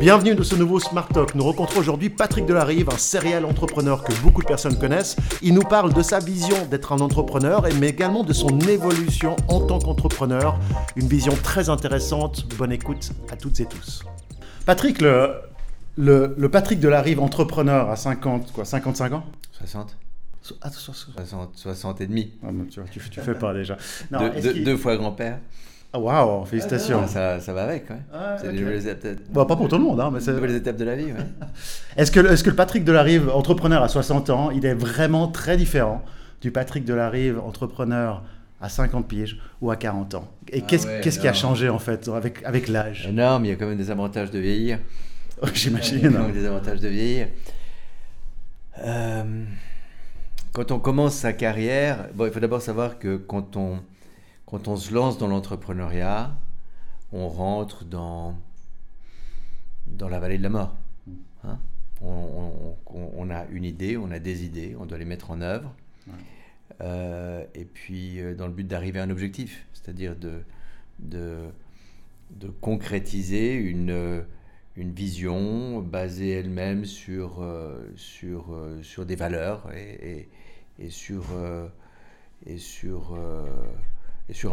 Bienvenue dans ce nouveau Smart Talk. Nous rencontrons aujourd'hui Patrick Delarive, un serial entrepreneur que beaucoup de personnes connaissent. Il nous parle de sa vision d'être un entrepreneur, mais également de son évolution en tant qu'entrepreneur. Une vision très intéressante. Bonne écoute à toutes et tous. Patrick, le Patrick Delarive entrepreneur à 55 ans 60. Ah, 60 et demi. Ah, tu fais pas déjà. Non, deux fois grand-père. Ah, waouh, félicitations. Ça va avec, ouais. C'est okay. Les nouvelles étapes. Bah, pas pour tout le monde, hein, mais c'est les nouvelles étapes de la vie, ouais. Est-ce que le Patrick Delarive entrepreneur à 60 ans, il est vraiment très différent du Patrick Delarive entrepreneur à 50 piges ou à 40 ans? Et qu'est-ce qui a changé en fait avec l'âge? Énorme, il y a quand même des avantages de vieillir. Oh, j'imagine. Il y a quand même des avantages de vieillir. Quand on commence sa carrière, bon, il faut d'abord savoir que quand on se lance dans l'entrepreneuriat, on rentre dans la vallée de la mort. Hein? On a une idée, on a des idées, on doit les mettre en œuvre. Ouais. Et puis, dans le but d'arriver à un objectif, c'est-à-dire de concrétiser une vision basée elle-même sur des valeurs et sur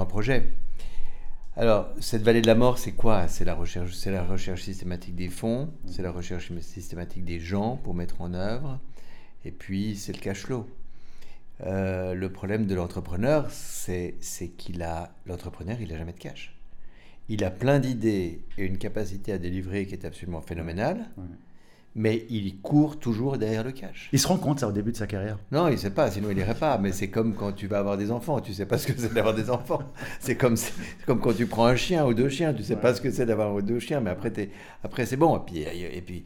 un projet. Alors, cette vallée de la mort, c'est quoi ? C'est la recherche systématique des fonds, c'est la recherche systématique des gens pour mettre en œuvre, et puis c'est le cash flow. Le problème de l'entrepreneur, c'est qu'il n'a jamais de cash. Il a plein d'idées et une capacité à délivrer qui est absolument phénoménale, mais il court toujours derrière le cash. Il se rend compte ça au début de sa carrière ? Non, il ne sait pas, sinon il n'irait pas. Mais c'est comme quand tu vas avoir des enfants, tu ne sais pas ce que c'est d'avoir des enfants. C'est comme quand tu prends un chien ou deux chiens, tu ne sais pas ce que c'est d'avoir deux chiens, mais après c'est bon. Et puis il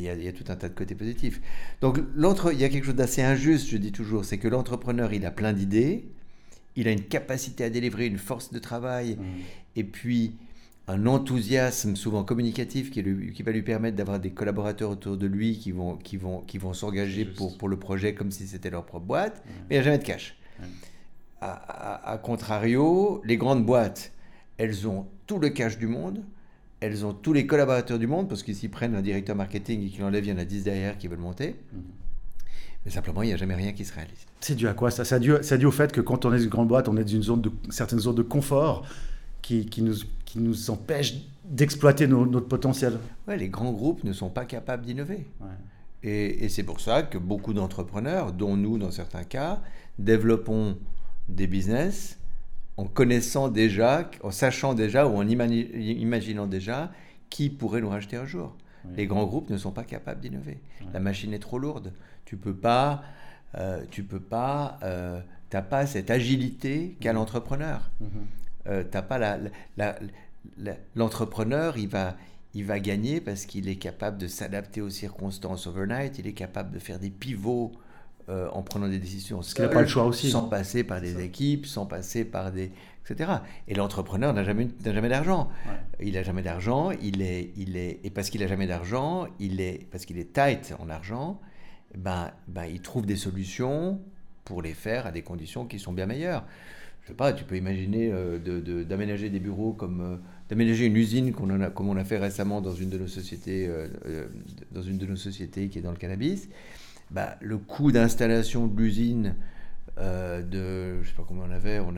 y a tout un tas de côtés positifs. Donc il y a quelque chose d'assez injuste, je dis toujours, c'est que l'entrepreneur, il a plein d'idées, il a une capacité à délivrer, une force de travail, et puis un enthousiasme souvent communicatif qui va lui permettre d'avoir des collaborateurs autour de lui qui vont s'engager pour le projet comme si c'était leur propre boîte, mais il n'y a jamais de cash. À contrario, les grandes boîtes, elles ont tout le cash du monde, elles ont tous les collaborateurs du monde, parce qu'ils s'y prennent un directeur marketing et qu'ils l'enlèvent, il y en a 10 derrière qui veulent monter. Mais simplement, il n'y a jamais rien qui se réalise. C'est dû à quoi ça ? C'est dû au fait que quand on est une grande boîte, on est dans certaines zones de confort qui nous empêchent d'exploiter notre potentiel. Ouais, les grands groupes ne sont pas capables d'innover. Ouais. Et c'est pour ça que beaucoup d'entrepreneurs, dont nous dans certains cas, développons des business en connaissant déjà, en sachant déjà ou en imaginant déjà qui pourrait nous racheter un jour. Ouais. Les grands groupes ne sont pas capables d'innover. Ouais. La machine est trop lourde. Tu n'as pas cette agilité qu'a l'entrepreneur. Mmh. T'as pas l'entrepreneur, il va gagner parce qu'il est capable de s'adapter aux circonstances overnight, il est capable de faire des pivots en prenant des décisions seul, pas le choix aussi, sans passer par des équipes, sans passer par des etc. Et l'entrepreneur n'a jamais d'argent. Ouais. Il n'a jamais d'argent, et parce qu'il n'a jamais d'argent, parce qu'il est tight en argent, ben il trouve des solutions pour les faire à des conditions qui sont bien meilleures. Je sais pas, tu peux imaginer d'aménager des bureaux d'aménager une usine comme on a fait récemment dans une de nos sociétés, qui est dans le cannabis. Bah, le coût d'installation de l'usine je sais pas combien on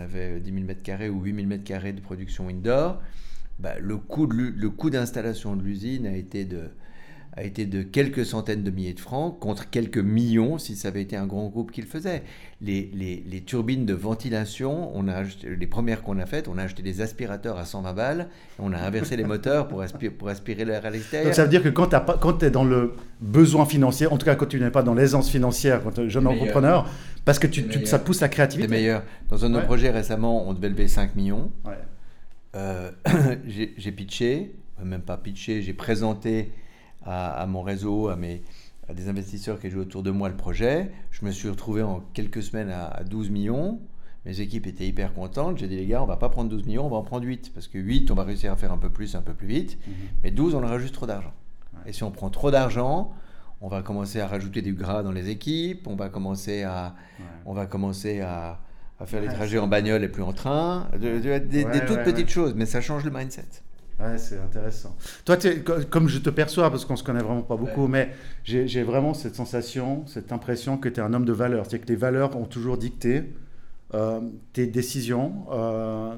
avait 10 000 m² ou 8 000 m² de production indoor. Bah, le coût d'installation de l'usine a été de quelques centaines de milliers de francs contre quelques millions si ça avait été un grand groupe qui le faisait. Les turbines de ventilation, les premières qu'on a faites, on a acheté des aspirateurs à 120 balles, on a inversé les moteurs pour aspirer l'air à l'extérieur. Donc ça veut dire que quand tu es dans le besoin financier, en tout cas quand tu n'es pas dans l'aisance financière, quand tu es jeune entrepreneur, parce que ça pousse la créativité. C'est meilleur. Dans un de nos projets récemment, on devait lever 5 millions. Ouais. J'ai présenté à mon réseau, à des investisseurs qui jouent autour de moi le projet. Je me suis retrouvé en quelques semaines à 12 millions. Mes équipes étaient hyper contentes. J'ai dit, les gars, on ne va pas prendre 12 millions, on va en prendre 8. Parce que 8, on va réussir à faire un peu plus vite. Mm-hmm. Mais 12, on aura juste trop d'argent. Ouais. Et si on prend trop d'argent, on va commencer à rajouter du gras dans les équipes. On va commencer à faire les trajets en bagnole et plus en train. Des toutes petites choses, mais ça change le mindset. Ouais, c'est intéressant. Toi, comme je te perçois, parce qu'on se connaît vraiment pas beaucoup, mais j'ai vraiment cette sensation, cette impression que tu es un homme de valeurs. C'est-à-dire que tes valeurs ont toujours dicté tes décisions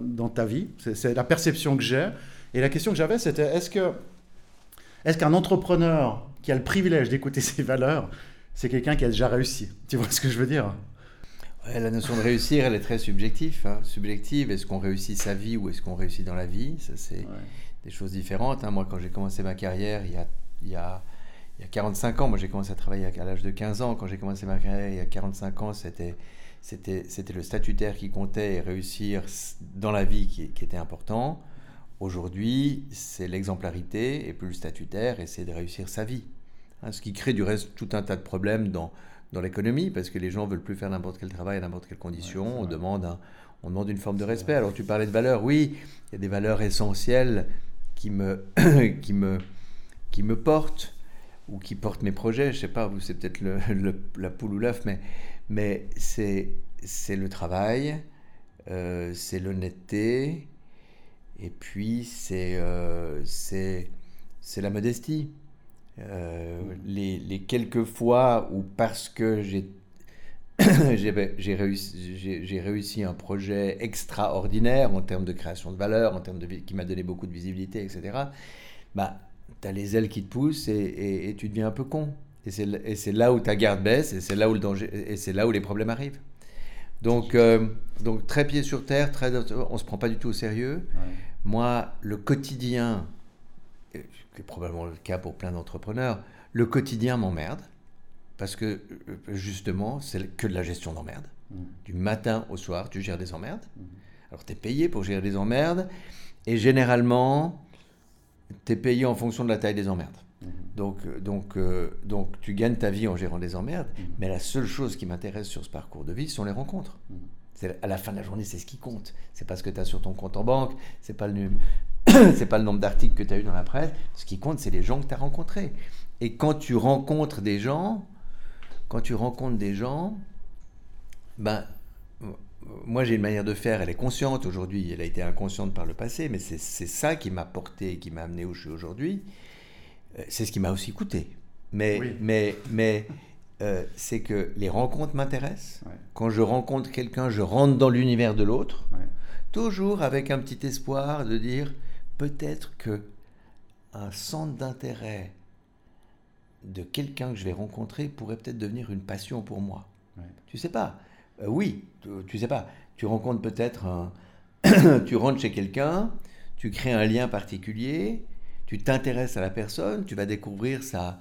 dans ta vie. C'est la perception que j'ai. Et la question que j'avais, c'était est-ce qu'un entrepreneur qui a le privilège d'écouter ses valeurs, c'est quelqu'un qui a déjà réussi? Tu vois ce que je veux dire? Ouais, la notion de réussir, elle est très subjective. Hein. Subjective, est-ce qu'on réussit sa vie ou est-ce qu'on réussit dans la vie? Ça, c'est des choses différentes. Hein. Moi, quand j'ai commencé ma carrière, il y a 45 ans, moi j'ai commencé à travailler à l'âge de 15 ans. Quand j'ai commencé ma carrière, il y a 45 ans, c'était le statutaire qui comptait et réussir dans la vie qui était important. Aujourd'hui, c'est l'exemplarité et plus le statutaire, et c'est de réussir sa vie. Hein, ce qui crée du reste tout un tas de problèmes dans l'économie, parce que les gens ne veulent plus faire n'importe quel travail à n'importe quelle condition. Ouais, on demande une forme de respect. Alors tu parlais de valeurs, oui, il y a des valeurs essentielles qui me portent, ou qui portent mes projets. Je ne sais pas, vous, c'est peut-être la poule ou l'œuf, mais c'est le travail, c'est l'honnêteté, et puis c'est la modestie. Les quelques fois où parce que j'ai réussi un projet extraordinaire en termes de création de valeur, en termes de qui m'a donné beaucoup de visibilité, etc. Bah, t'as les ailes qui te poussent et tu deviens un peu con. Et c'est là où ta garde baisse, et c'est là où le danger, et c'est là où les problèmes arrivent. Donc très pied sur terre, on se prend pas du tout au sérieux. Ouais. Moi, le quotidien, c'est probablement le cas pour plein d'entrepreneurs, le quotidien m'emmerde, parce que justement, c'est que de la gestion d'emmerdes. Mmh. Du matin au soir, tu gères des emmerdes. Mmh. Alors, tu es payé pour gérer des emmerdes, et généralement, tu es payé en fonction de la taille des emmerdes. Mmh. Donc, tu gagnes ta vie en gérant des emmerdes, mais la seule chose qui m'intéresse sur ce parcours de vie sont les rencontres. Mmh. C'est, à la fin de la journée, c'est ce qui compte. C'est pas ce que tu as sur ton compte en banque, c'est pas le nombre d'articles que tu as eu dans la presse. Ce qui compte, c'est les gens que tu as rencontrés. Et quand tu rencontres des gens, ben, moi j'ai une manière de faire, elle est consciente aujourd'hui, elle a été inconsciente par le passé, mais c'est ça qui m'a porté et qui m'a amené où je suis aujourd'hui. C'est ce qui m'a aussi coûté. Mais c'est que les rencontres m'intéressent. Ouais. Quand je rencontre quelqu'un, je rentre dans l'univers de l'autre. Ouais. Toujours avec un petit espoir de dire peut-être que un centre d'intérêt de quelqu'un que je vais rencontrer pourrait peut-être devenir une passion pour moi. Ouais. Tu sais pas. Tu sais pas. Tu rencontres peut-être tu rentres chez quelqu'un, tu crées un lien particulier, tu t'intéresses à la personne, tu vas découvrir sa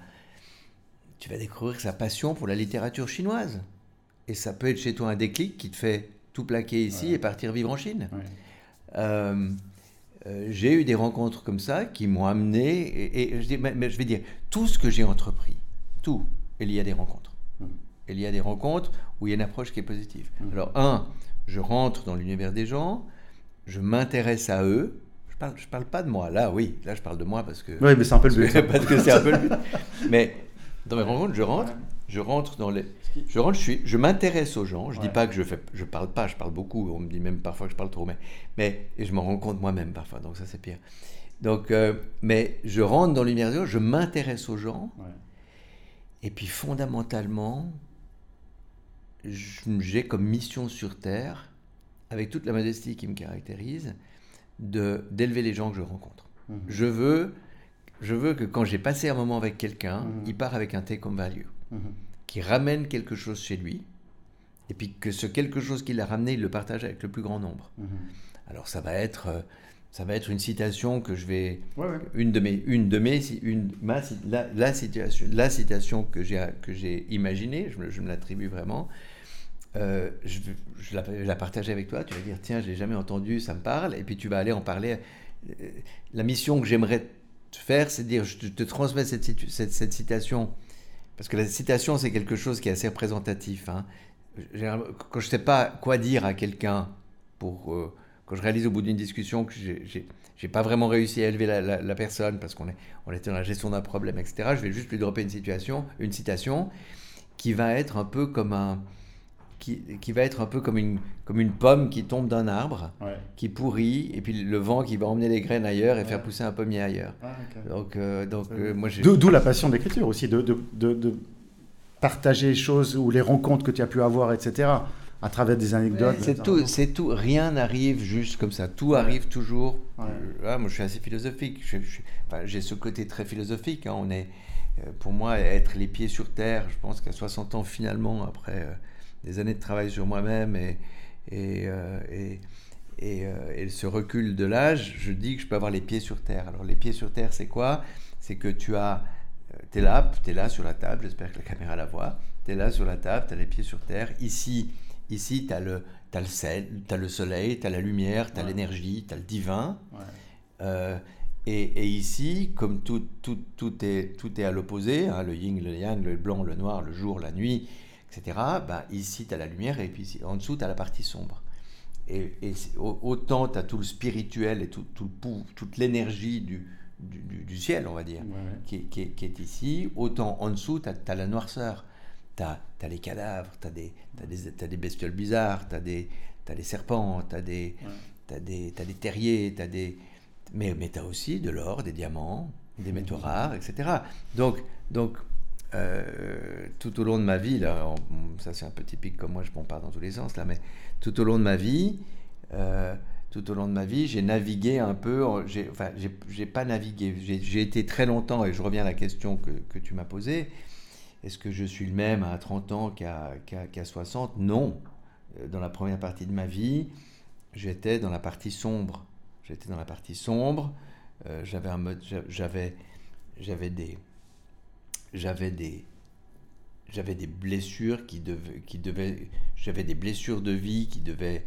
passion pour la littérature chinoise. Et ça peut être chez toi un déclic qui te fait tout plaquer ici et partir vivre en Chine. Ouais. J'ai eu des rencontres comme ça qui m'ont amené, je vais dire, tout ce que j'ai entrepris, tout est lié à des rencontres. Mmh. Et il y a des rencontres où il y a une approche qui est positive. Mmh. Alors, je rentre dans l'univers des gens, je m'intéresse à eux. Je parle pas de moi. Là, je parle de moi parce que... Oui, mais c'est un peu le but. Parce que c'est un peu le but. Mais dans mes rencontres, je m'intéresse aux gens. Je dis pas que je parle pas, je parle beaucoup. On me dit même parfois que je parle trop, mais je m'en rends compte moi-même parfois. Donc ça, c'est pire. Donc, mais je rentre dans l'univers, je m'intéresse aux gens. Ouais. Et puis fondamentalement, j'ai comme mission sur Terre, avec toute la modestie qui me caractérise, d'élever les gens que je rencontre. Mmh. Je veux que quand j'ai passé un moment avec quelqu'un, il part avec un take home value. Mmh. Qui ramène quelque chose chez lui, et puis que ce quelque chose qu'il a ramené, il le partage avec le plus grand nombre. Mmh. Alors ça va être une citation que je vais, la citation que j'ai imaginée, je me l'attribue vraiment. Je la partageais avec toi, tu vas dire tiens, je l'ai jamais entendu, ça me parle, et puis tu vas aller en parler. La mission que j'aimerais te faire, c'est de dire je te transmets cette citation. Parce que la citation, c'est quelque chose qui est assez représentatif. Hein. Quand je ne sais pas quoi dire à quelqu'un, quand je réalise au bout d'une discussion que je n'ai pas vraiment réussi à élever la personne parce qu'on était dans la gestion d'un problème, etc., je vais juste lui dropper une citation qui va être un peu comme qui va être un peu comme une pomme qui tombe d'un arbre, ouais, qui pourrit, et puis le vent qui va emmener les graines ailleurs et faire pousser un pommier ailleurs. Ah, okay. Donc, moi, j'ai... D'où la passion d'écriture aussi, de partager les choses ou les rencontres que tu as pu avoir, etc., à travers des anecdotes. C'est tout. Rien n'arrive juste comme ça. Tout arrive toujours. Ouais. Moi, je suis assez philosophique. J'ai ce côté très philosophique. On est, pour moi, être les pieds sur terre, je pense qu'à 60 ans, finalement, après des années de travail sur moi-même et ce recul de l'âge, je dis que je peux avoir les pieds sur terre. Alors, les pieds sur terre, c'est quoi ? C'est que t'es là sur la table, j'espère que la caméra la voit, t'es là sur la table, t'as les pieds sur terre, ici t'as le sel, t'as le soleil, t'as la lumière, t'as l'énergie, t'as le divin, et ici, comme tout est à l'opposé, le yin, le yang, le blanc, le noir, le jour, la nuit, etc., ici t'as la lumière, et puis ici, en dessous t'as la partie sombre. Et autant t'as tout le spirituel et toute l'énergie du ciel, on va dire, qui est ici, autant en dessous, t'as la noirceur, t'as les cadavres, t'as des bestioles bizarres, t'as des serpents, t'as des terriers, mais t'as aussi de l'or, des diamants, des métaux rares, etc. Donc, tout au long de ma vie, là, ça c'est un peu typique comme moi, je m'en parle dans tous les sens, là, mais tout au long de ma vie... j'ai navigué un peu, j'ai pas navigué, j'ai été très longtemps, et je reviens à la question que tu m'as posée, est-ce que je suis le même à 30 ans qu'à 60 ? Non. Dans la première partie de ma vie, j'étais dans la partie sombre. J'avais un mode, j'avais des blessures j'avais des blessures de vie qui devait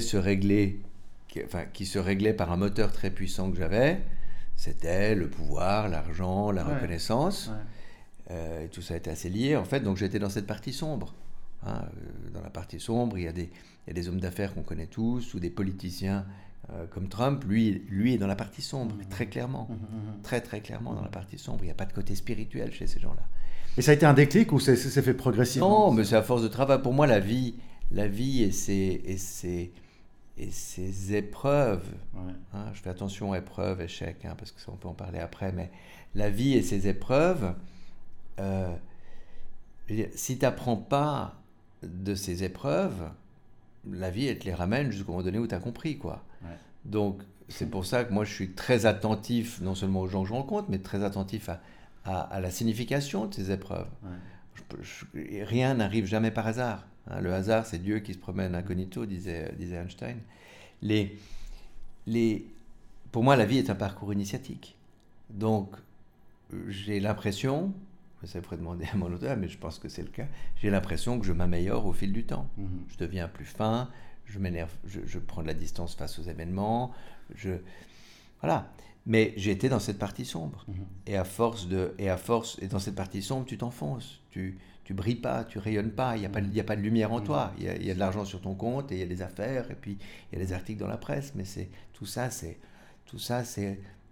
se régler, qui se réglait par un moteur très puissant que j'avais, c'était le pouvoir, l'argent, la reconnaissance, et tout ça était assez lié en fait, donc j'étais dans cette partie sombre. Dans la partie sombre, il y a des hommes d'affaires qu'on connaît tous, ou des politiciens comme Trump, lui est dans la partie sombre, très clairement, très clairement dans la partie sombre, il n'y a pas de côté spirituel chez ces gens-là. Et ça a été un déclic ou c'est fait progressivement ? Non, mais c'est à force de travail, pour moi la vie et ses épreuves, je fais attention épreuves, échecs, parce que ça on peut en parler après, mais la vie et ses épreuves, si tu n'apprends pas de ces épreuves, la vie elle te les ramène jusqu'au moment donné où tu as compris, quoi. Ouais. Donc c'est pour ça que moi je suis très attentif, non seulement aux gens que je rencontre, mais très attentif à la signification de ces épreuves. Ouais. Rien n'arrive jamais par hasard. Le hasard, c'est Dieu qui se promène incognito, disait Einstein. Pour moi, la vie est un parcours initiatique. Donc, j'ai l'impression, ça pourrait demander à mon auteur, mais je pense que c'est le cas, j'ai l'impression que je m'améliore au fil du temps. Je deviens plus fin, je m'énerve, je prends de la distance face aux événements, voilà. Mais j'étais dans cette partie sombre. Et dans cette partie sombre, tu t'enfonces, tu brilles pas, tu rayonnes pas, il n'y a pas de lumière en toi, il y a de l'argent sur ton compte, et il y a des affaires, et puis il y a des articles dans la presse, mais tout ça, c'est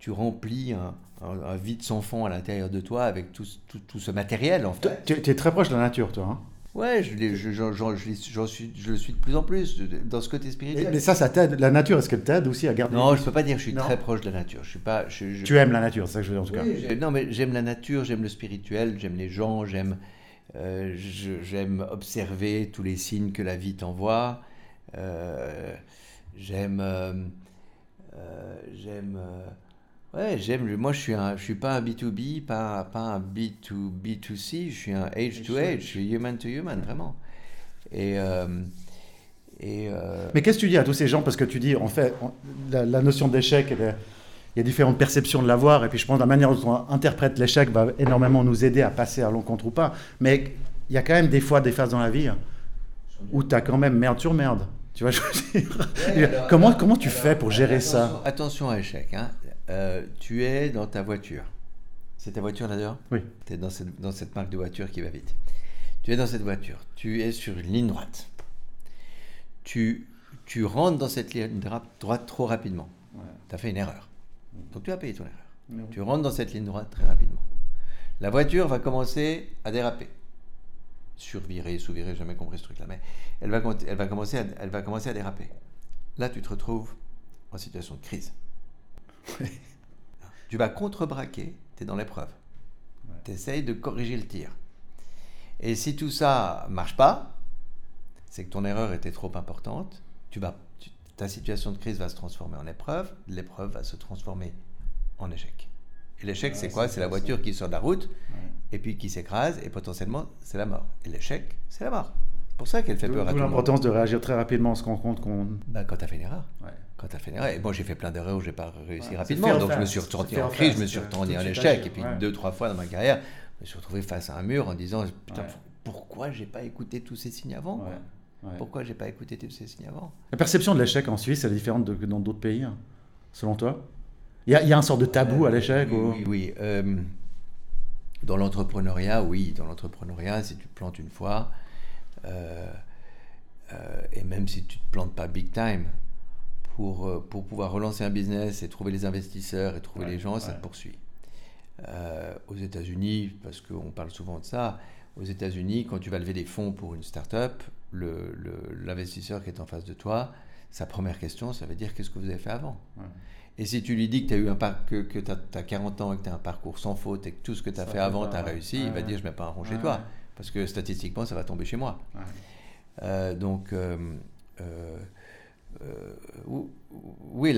tu remplis un vide sans fond à l'intérieur de toi avec tout ce matériel, en fait. Tu es très proche de la nature, toi, hein ? Ouais, je le suis de plus en plus, dans ce côté spirituel. Mais ça t'aide, la nature, est-ce qu'elle t'aide aussi à garder... Non, je peux pas dire que je suis très proche de la nature, je suis pas... Tu aimes la nature, c'est ça que je veux dire en tout cas. Non, mais j'aime la nature, j'aime le spirituel, j'aime les gens, j'aime observer tous les signes que la vie t'envoie. Moi, je suis pas un B2B, pas un B2B2C. Je suis un H2H, je suis human to human, vraiment. Mais qu'est-ce que tu dis à tous ces gens ? Parce que tu dis, en fait, la notion d'échec, il y a différentes perceptions de l'avoir, et puis je pense que la manière dont on interprète l'échec va énormément nous aider à passer à l'encontre ou pas. Mais il y a quand même des fois des phases dans la vie où tu as quand même merde sur merde. Tu vois, je veux dire. Comment tu fais pour gérer ça ? Attention à l'échec, hein. Tu es dans ta voiture. C'est ta voiture là-dedans ? Oui. Tu es dans cette marque de voiture qui va vite. Tu es dans cette voiture. Tu es sur une ligne droite. Tu rentres dans cette ligne droite trop rapidement. Ouais. Tu as fait une erreur. Donc tu vas payer ton erreur. Non. Tu rentres dans cette ligne droite très rapidement. La voiture va commencer à déraper. survirée, sous-virée, jamais compris ce truc-là, mais elle va commencer à déraper. Là, tu te retrouves en situation de crise. Ouais. Tu vas contrebraquer, tu es dans l'épreuve. Ouais. Tu essayes de corriger le tir. Et si tout ça ne marche pas, c'est que ton erreur était trop importante, ta situation de crise va se transformer en épreuve, l'épreuve va se transformer en échec. Et l'échec, c'est quoi ? C'est la voiture qui sort de la route, ouais, et puis qui s'écrase, et potentiellement, c'est la mort. Et l'échec, c'est la mort. C'est pour ça qu'elle fait peur à tout le monde. L'importance de réagir très rapidement, on se rend compte qu'on... Quand tu as fait une erreur. Ouais. Quand tu as fait une erreur. Et moi, j'ai fait plein d'erreurs où je n'ai pas réussi rapidement. Donc, je me suis retourné en crise, je me suis retourné en échec. Et puis, 2-3 fois dans ma carrière, je me suis retrouvé face à un mur en disant « Putain, pourquoi je n'ai pas écouté tous ces signes avant ?» Ouais. Pourquoi j'ai pas écouté tous ces signes avant ? La perception de l'échec en Suisse, elle est différente que dans d'autres pays, hein, selon toi ? Il y a un sort de tabou à l'échec ? Oui. Dans l'entrepreneuriat, oui. Dans l'entrepreneuriat, si tu te plantes une fois, et même si tu te plantes pas big time, pour pouvoir relancer un business et trouver les investisseurs et trouver les gens, ça te poursuit. Aux États-Unis, parce qu'on parle souvent de ça, aux États-Unis, quand tu vas lever des fonds pour une start-up, l'investisseur qui est en face de toi, sa première question, ça veut dire qu'est-ce que vous avez fait avant, ouais. Et si tu lui dis que tu as eu que tu as 40 ans et que tu as un parcours sans faute et que tout ce que tu as fait avant tu as réussi, il va dire je ne mets pas un rond chez toi, parce que statistiquement ça va tomber chez moi, donc la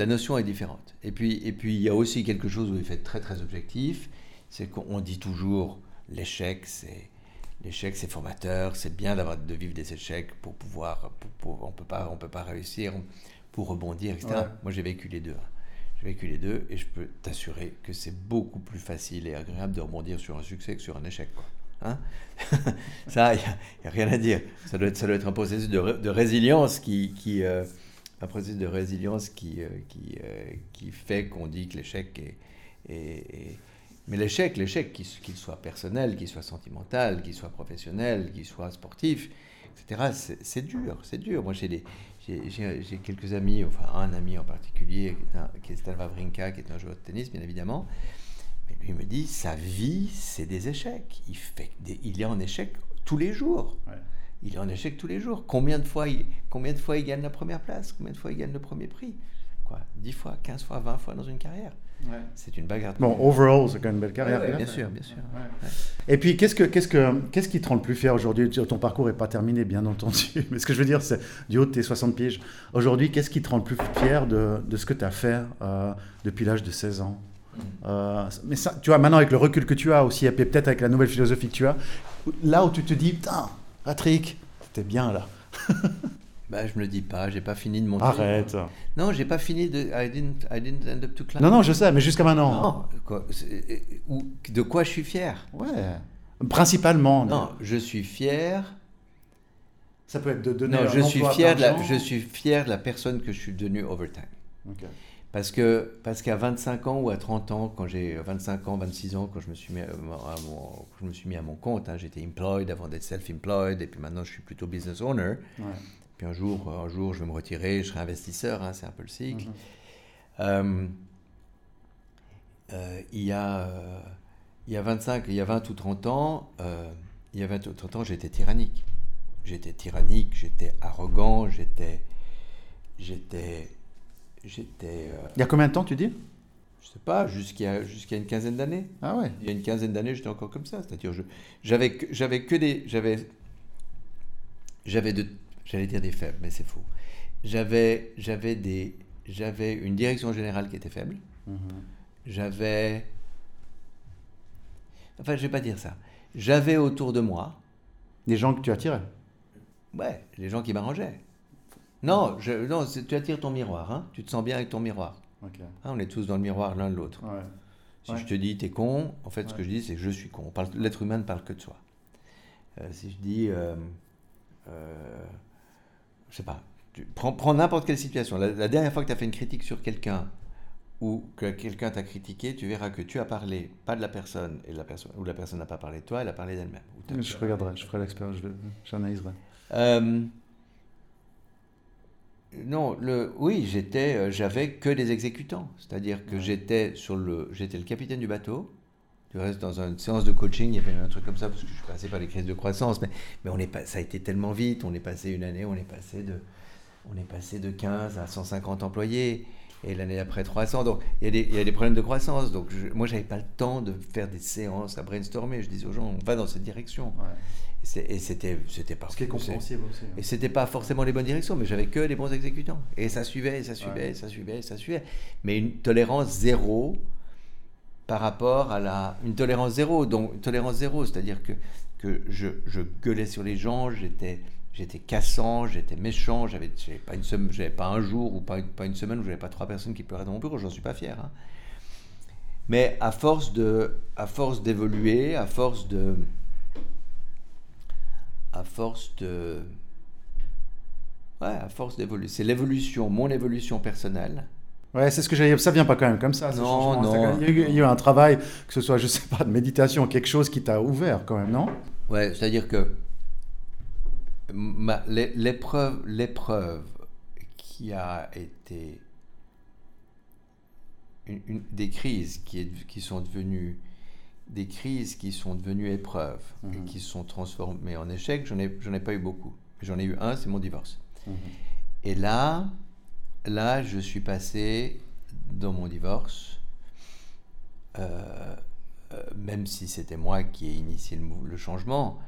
notion est différente. Et puis il y a aussi quelque chose où il fait très très objectif, c'est qu'on dit toujours l'échec, c'est formateur, c'est bien de vivre des échecs pour pouvoir... On ne peut pas réussir, pour rebondir, etc. Ouais. Moi, j'ai vécu les deux. J'ai vécu les deux et je peux t'assurer que c'est beaucoup plus facile et agréable de rebondir sur un succès que sur un échec. Quoi. Hein? Ça, il n'y a rien à dire. Ça doit être un processus de résilience qui fait qu'on dit que l'échec est mais l'échec, qu'il soit personnel, qu'il soit sentimental, qu'il soit professionnel, qu'il soit sportif, etc., c'est dur. Moi, j'ai quelques amis, enfin un ami en particulier, qui est Stan Wawrinka, qui est un joueur de tennis, bien évidemment. Mais lui me dit, sa vie, c'est des échecs. Il est en échec tous les jours. Ouais. Il est en échec tous les jours. Combien de fois il gagne la première place ? Combien de fois il gagne le premier prix ? 10 fois, 15 fois, 20 fois dans une carrière. Ouais. C'est une bagarre. Bon, overall, c'est quand même une belle carrière. Ouais, bien sûr. Ouais. Ouais. Et puis, qu'est-ce qui te rend le plus fier aujourd'hui ? Ton parcours n'est pas terminé, bien entendu. Mais ce que je veux dire, c'est du haut de tes 60 piges. Aujourd'hui, qu'est-ce qui te rend le plus fier de ce que tu as fait depuis l'âge de 16 ans ? Mais ça, tu vois, maintenant, avec le recul que tu as aussi, et peut-être avec la nouvelle philosophie que tu as, là où tu te dis, putain, Patrick, t'es bien là. Je me le dis pas, j'ai pas fini de monter. Arrête. Non, j'ai pas fini de... I didn't end up to climb. Non, je sais, mais jusqu'à maintenant. De quoi je suis fier ? Ouais. Principalement. Non, je suis fier. Ça peut être de donner un emploi. Non, je suis fier de la personne que je suis devenu over time. Okay. Parce qu'à 25 ans ou à 30 ans, quand j'ai 25 ans, 26 ans, quand je me suis mis à mon compte, hein, j'étais employed avant d'être self-employed, et puis maintenant je suis plutôt business owner. Ouais. Puis un jour, je vais me retirer, je serai investisseur, hein, c'est un peu le cycle. Il y a 20 ou 30 ans, j'étais tyrannique, j'étais arrogant, j'étais... Il y a combien de temps, tu dis ? Je sais pas, jusqu'à une quinzaine d'années. Ah ouais. Il y a une quinzaine d'années, j'étais encore comme ça, c'est-à-dire j'allais dire des faibles, mais c'est faux. J'avais une direction générale qui était faible. Mmh. Enfin, je vais pas dire ça. J'avais autour de moi... Des gens que tu attirais ? Ouais, les gens qui m'arrangeaient. Non, tu attires ton miroir. Hein. Tu te sens bien avec ton miroir. Okay. Hein, on est tous dans le miroir l'un de l'autre. Ouais. Si je te dis t'es con, en fait, ce que je dis, c'est que je suis con. L'être humain ne parle que de soi. Si je dis... je sais pas, tu prends n'importe quelle situation. La dernière fois que tu as fait une critique sur quelqu'un ou que quelqu'un t'a critiqué, tu verras que tu as parlé pas de la personne et ou la personne n'a pas parlé de toi, elle a parlé d'elle-même. Je regarderai, je ferai l'expérience, j'analyserai. J'avais que des exécutants, c'est-à-dire que j'étais le capitaine du bateau, Tu restes dans une séance de coaching, il y avait un truc comme ça, parce que je suis passé par les crises de croissance, mais on est pas, ça a été tellement vite, on est passé une année, on est passé de 15 à 150 employés, et l'année d'après 300, donc il y a des problèmes de croissance, donc moi j'avais pas le temps de faire des séances à brainstormer, je disais aux gens on va dans cette direction, ouais. et c'était pas, ce qui est compréhensible aussi, hein. Et c'était pas forcément les bonnes directions, mais j'avais que les bons exécutants, et ça suivait, ouais. ça suivait, mais une tolérance zéro par rapport à une tolérance zéro, c'est-à-dire que je gueulais sur les gens, j'étais cassant, j'étais méchant, j'avais pas un jour ou pas une semaine où j'avais pas 3 personnes qui pleuraient dans mon bureau, j'en suis pas fier, hein. Mais à force d'évoluer, à force d'évoluer, c'est l'évolution, mon évolution personnelle. Ouais, c'est ce que j'avais. Ça vient pas quand même comme ça. Non. Il y a eu un travail, que ce soit, je sais pas, de méditation, quelque chose qui t'a ouvert quand même, non ? Ouais, c'est-à-dire que l'épreuve qui a été des crises qui sont devenues épreuves, mmh. et qui sont transformées en échecs, j'en ai pas eu beaucoup. J'en ai eu un, c'est mon divorce. Mmh. Et là, je suis passé dans mon divorce, même si c'était moi qui ai initié le changement.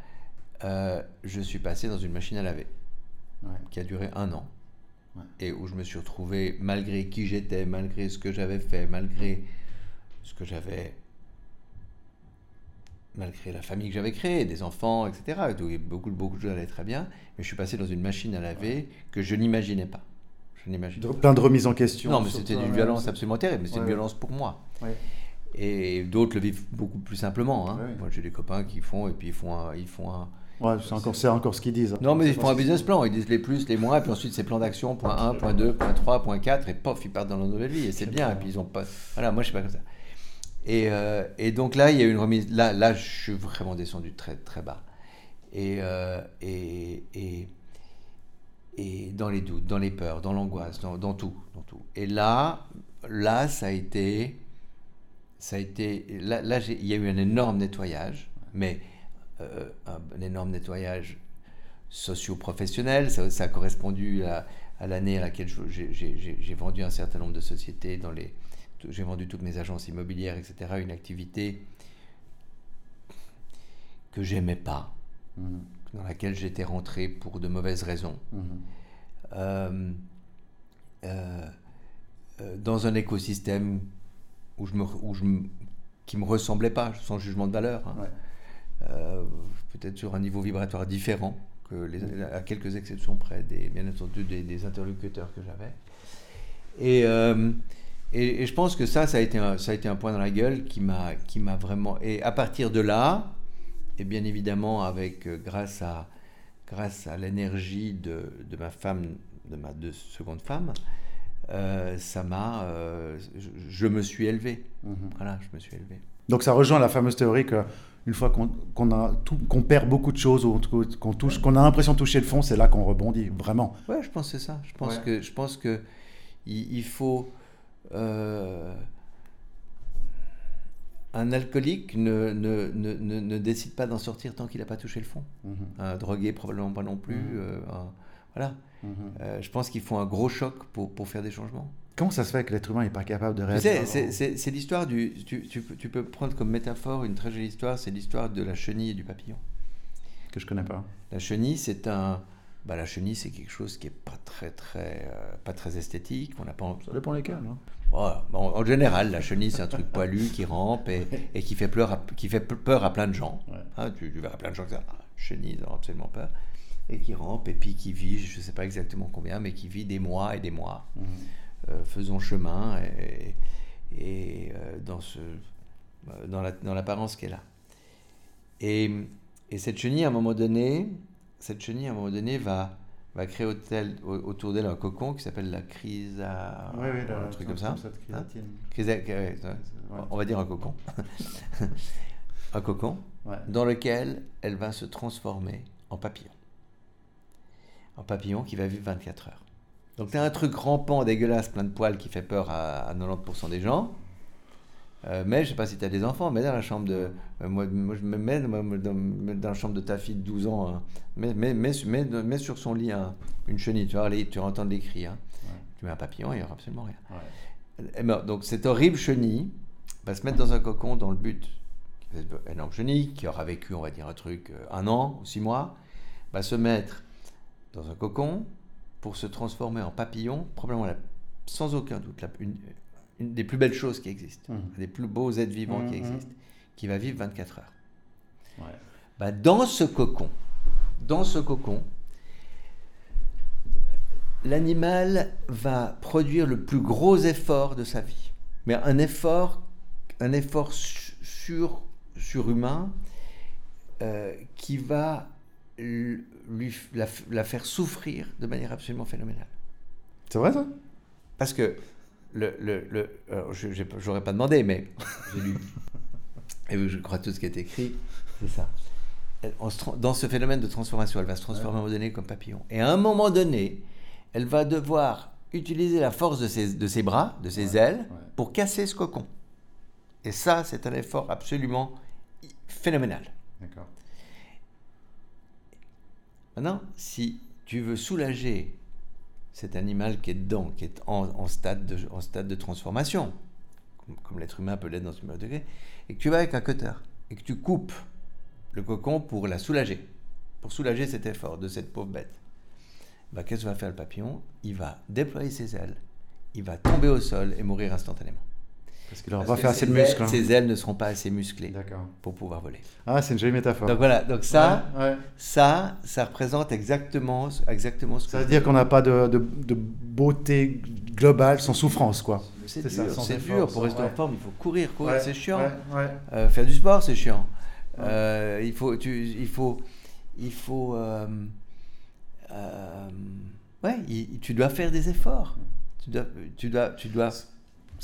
Je suis passé dans une machine à laver, ouais. qui a duré 1 an, ouais. et où je me suis retrouvé, malgré qui j'étais, malgré ce que j'avais fait, malgré la famille que j'avais créée, des enfants, etc. Et beaucoup de choses allaient très bien, mais je suis passé dans une machine à laver, ouais. que je n'imaginais pas. Plein de remises en question. Non, mais c'était une violence absolument terrible, mais c'était une violence pour moi. Ouais. Et d'autres le vivent beaucoup plus simplement, hein. Ouais. Moi, j'ai des copains qui font, et puis ils font un ouais, c'est encore ce qu'ils disent. Non, mais ils font un business plan. Ils disent les plus, les moins, et puis ensuite c'est plan d'action, point 1, point 2, point 3, point 4, et pof, ils partent dans leur nouvelle vie, et c'est bien. Vrai. Et puis ils ont pas. Voilà, moi je suis pas comme ça. Et donc là, il y a une remise. Là, je suis vraiment descendu très très bas. Et dans les doutes, dans les peurs, dans l'angoisse, dans tout. Et là, ça a été. Là, il y a eu un énorme nettoyage, mais un énorme nettoyage socio-professionnel. Ça a correspondu à l'année à laquelle j'ai vendu un certain nombre de sociétés. J'ai vendu toutes mes agences immobilières, etc. Une activité que j'aimais pas. Mmh. Dans laquelle j'étais rentré pour de mauvaises raisons, mmh. Dans un écosystème qui me ressemblait pas, sans jugement de valeur, hein. Ouais. Peut-être sur un niveau vibratoire différent, que à quelques exceptions près, bien entendu, des interlocuteurs que j'avais. Et je pense que ça a été un point dans la gueule qui m'a vraiment. Et à partir de là. Et bien évidemment, grâce à l'énergie de ma femme, de ma seconde femme, je me suis élevé. Mmh. Voilà, je me suis élevé. Donc ça rejoint la fameuse théorie qu'une fois qu'on perd beaucoup de choses, ou qu'on a l'impression de toucher le fond, c'est là qu'on rebondit, vraiment. Ouais, je pense que c'est ça. Je pense que il faut. Un alcoolique ne décide pas d'en sortir tant qu'il n'a pas touché le fond. Mmh. Un drogué, probablement pas non plus. Mmh. Voilà. Mmh. Je pense qu'il faut un gros choc pour faire des changements. Comment ça se fait que l'être humain n'est pas capable de réagir ? C'est l'histoire du... Tu peux prendre comme métaphore une très jolie histoire, c'est l'histoire de la chenille et du papillon. Que je ne connais pas. La chenille, c'est quelque chose qui n'est pas très esthétique. Ça dépend lesquels, hein. En général, la chenille, c'est un truc poilu qui rampe et qui fait peur à plein de gens. Ouais. Hein, tu verras plein de gens qui disent « Ah, chenille, ils ont absolument peur ». Et qui rampe et puis qui vit, je ne sais pas exactement combien, mais qui vit des mois et des mois. Mm-hmm. Faisant chemin et dans l'apparence qu'elle a. Et cette chenille, à un moment donné, va créer autour d'elle un cocon qui s'appelle la chrysa... Oui, oui, un truc comme ça. On va dire un cocon. Un cocon, ouais. Dans lequel elle va se transformer en papillon. Un papillon qui va vivre 24 heures. Donc, tu as un truc rampant, dégueulasse, plein de poils qui fait peur à 90% des gens. Mais je sais pas si tu as des enfants, mais dans la chambre de moi je me mets dans la chambre de ta fille de 12 ans, hein, mets sur son lit une chenille, tu vois, allez, tu vas entendre des cris, hein. Ouais. Tu mets un papillon, il y aura absolument rien. Ouais. Ben, donc cette horrible chenille va se mettre dans un cocon dans le but, cette énorme chenille qui aura vécu, on va dire un truc, 1 an ou 6 mois, va se mettre dans un cocon pour se transformer en papillon, probablement sans aucun doute une des plus belles choses qui existent, des plus beaux êtres vivants qui existent, qui va vivre 24 heures. Ouais. Bah, dans ce cocon, l'animal va produire le plus gros effort de sa vie, mais un effort surhumain qui va la faire souffrir de manière absolument phénoménale. C'est vrai ça ? Parce que j'aurais pas demandé, mais j'ai lu. Et je crois tout ce qui est écrit, c'est ça. Dans ce phénomène de transformation, elle va se transformer à un moment donné comme papillon. Et à un moment donné, elle va devoir utiliser la force de ses bras, de ses ailes, pour casser ce cocon. Et ça, c'est un effort absolument phénoménal. D'accord. Maintenant, si tu veux soulager cet animal qui est dedans, qui est en stade de transformation, comme l'être humain peut l'être dans ce milieu de degré, et que tu vas avec un cutter, et que tu coupes le cocon pour la soulager, cet effort de cette pauvre bête, bah, qu'est-ce que va faire le papillon ? Il va déployer ses ailes, il va tomber au sol et mourir instantanément. Parce qu'il n'aura pas fait assez de muscles. Hein. Ses ailes ne seront pas assez musclées pour pouvoir voler. Ah, c'est une jolie métaphore. Donc voilà, donc ça, ça représente exactement ce que... Ça veut dire qu'on n'a pas de beauté globale sans souffrance, quoi. C'est dur. Pour rester en forme, il faut courir, c'est chiant. Faire du sport, c'est chiant. Tu dois faire des efforts. Tu dois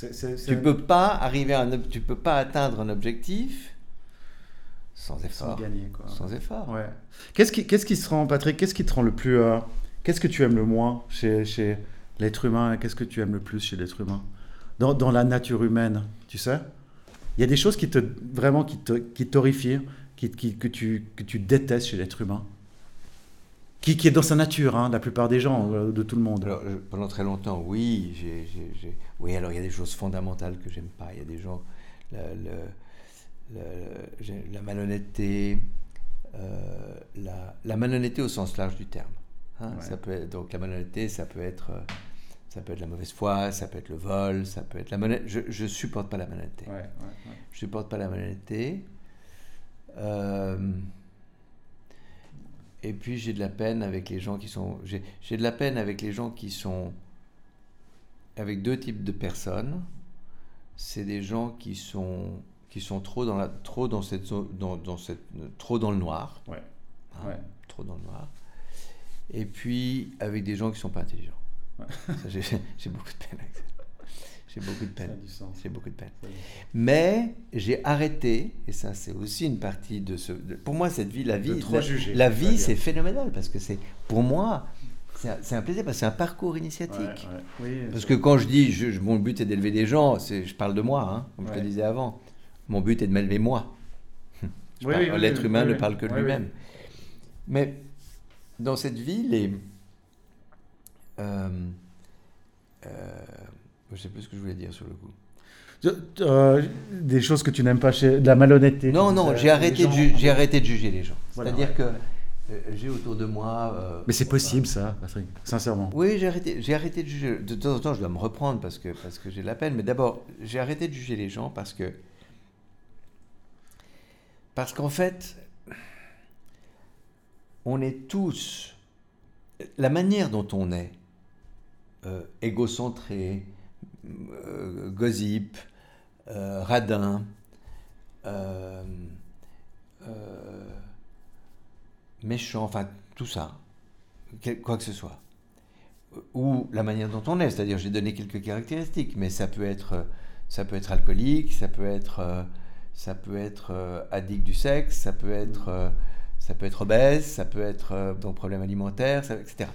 tu peux pas atteindre un objectif sans effort. Sans gagner. Ouais. Qu'est-ce que tu aimes le moins chez l'être humain, et qu'est-ce que tu aimes le plus chez l'être humain dans la nature humaine, tu sais ? Il y a des choses qui t'horrifient, que tu détestes chez l'être humain. Qui est dans sa nature, hein, la plupart des gens, de tout le monde. Alors, pendant très longtemps, oui. Oui, alors il y a des choses fondamentales que j'aime pas. Il y a des gens, la malhonnêteté, la malhonnêteté au sens large du terme. Hein. Ouais. Ça peut être, donc la malhonnêteté, ça peut être la mauvaise foi, ça peut être le vol, ça peut être la malhonnêteté. Je supporte pas la malhonnêteté. Ouais. Je supporte pas la malhonnêteté. Et puis j'ai de la peine avec les gens qui sont... J'ai de la peine avec les gens qui sont... Avec 2 types de personnes. C'est des gens qui sont trop dans le noir. Ouais. Hein, ouais. Trop dans le noir. Et puis avec des gens qui sont pas intelligents. Ouais. Ça, j'ai beaucoup de peine avec ça. J'ai beaucoup de peine. Mais j'ai arrêté, et ça c'est aussi une partie de ce... pour moi cette vie, la vie c'est phénoménal, parce que c'est un plaisir, parce que c'est un parcours initiatique. Ouais. Oui, parce que quand je dis, mon but est d'élever des gens, je parle de moi, hein, comme je te disais avant. Mon but est de m'élever moi. L'être humain ne parle que de lui-même. Oui. Mais dans cette vie, je sais plus ce que je voulais dire sur le coup. Des choses que tu n'aimes pas, de la malhonnêteté. Non, j'ai arrêté de juger les gens. Voilà, c'est-à-dire que j'ai autour de moi... mais c'est possible ça, Patrick, sincèrement. Oui, j'ai arrêté de juger. De temps en temps, je dois me reprendre parce que j'ai de la peine. Mais d'abord, j'ai arrêté de juger les gens parce qu'en fait, on est tous... La manière dont on est, égocentré, gossip, radin, méchant, enfin tout ça, quoi que ce soit, ou la manière dont on est, c'est-à-dire j'ai donné quelques caractéristiques, mais ça peut être alcoolique, ça peut être addict du sexe, ça peut être obèse, ça peut être donc problème alimentaire, etc.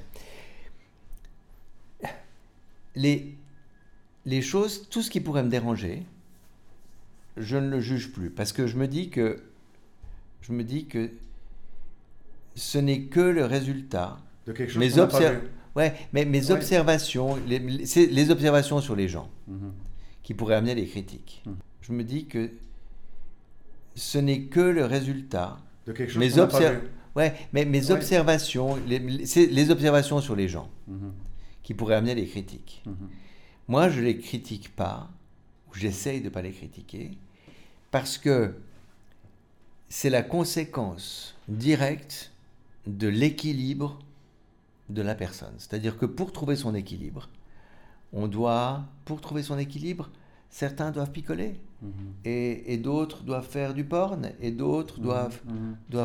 Les choses, tout ce qui pourrait me déranger, je ne le juge plus. Parce que je me dis que ce n'est que le résultat de quelque chose qu'on n'a pas vu. Ouais, mais mes observations, les observations sur les gens qui pourraient amener les critiques. Je me dis que ce n'est que le résultat de quelque chose qu'on n'a pas vu. Ouais, mais mes observations, les observations sur les gens qui pourraient amener les critiques. Moi, je les critique pas, ou j'essaye de pas les critiquer, parce que c'est la conséquence directe de l'équilibre de la personne. C'est-à-dire que pour trouver son équilibre, certains doivent picoler et d'autres doivent faire du porn et d'autres doivent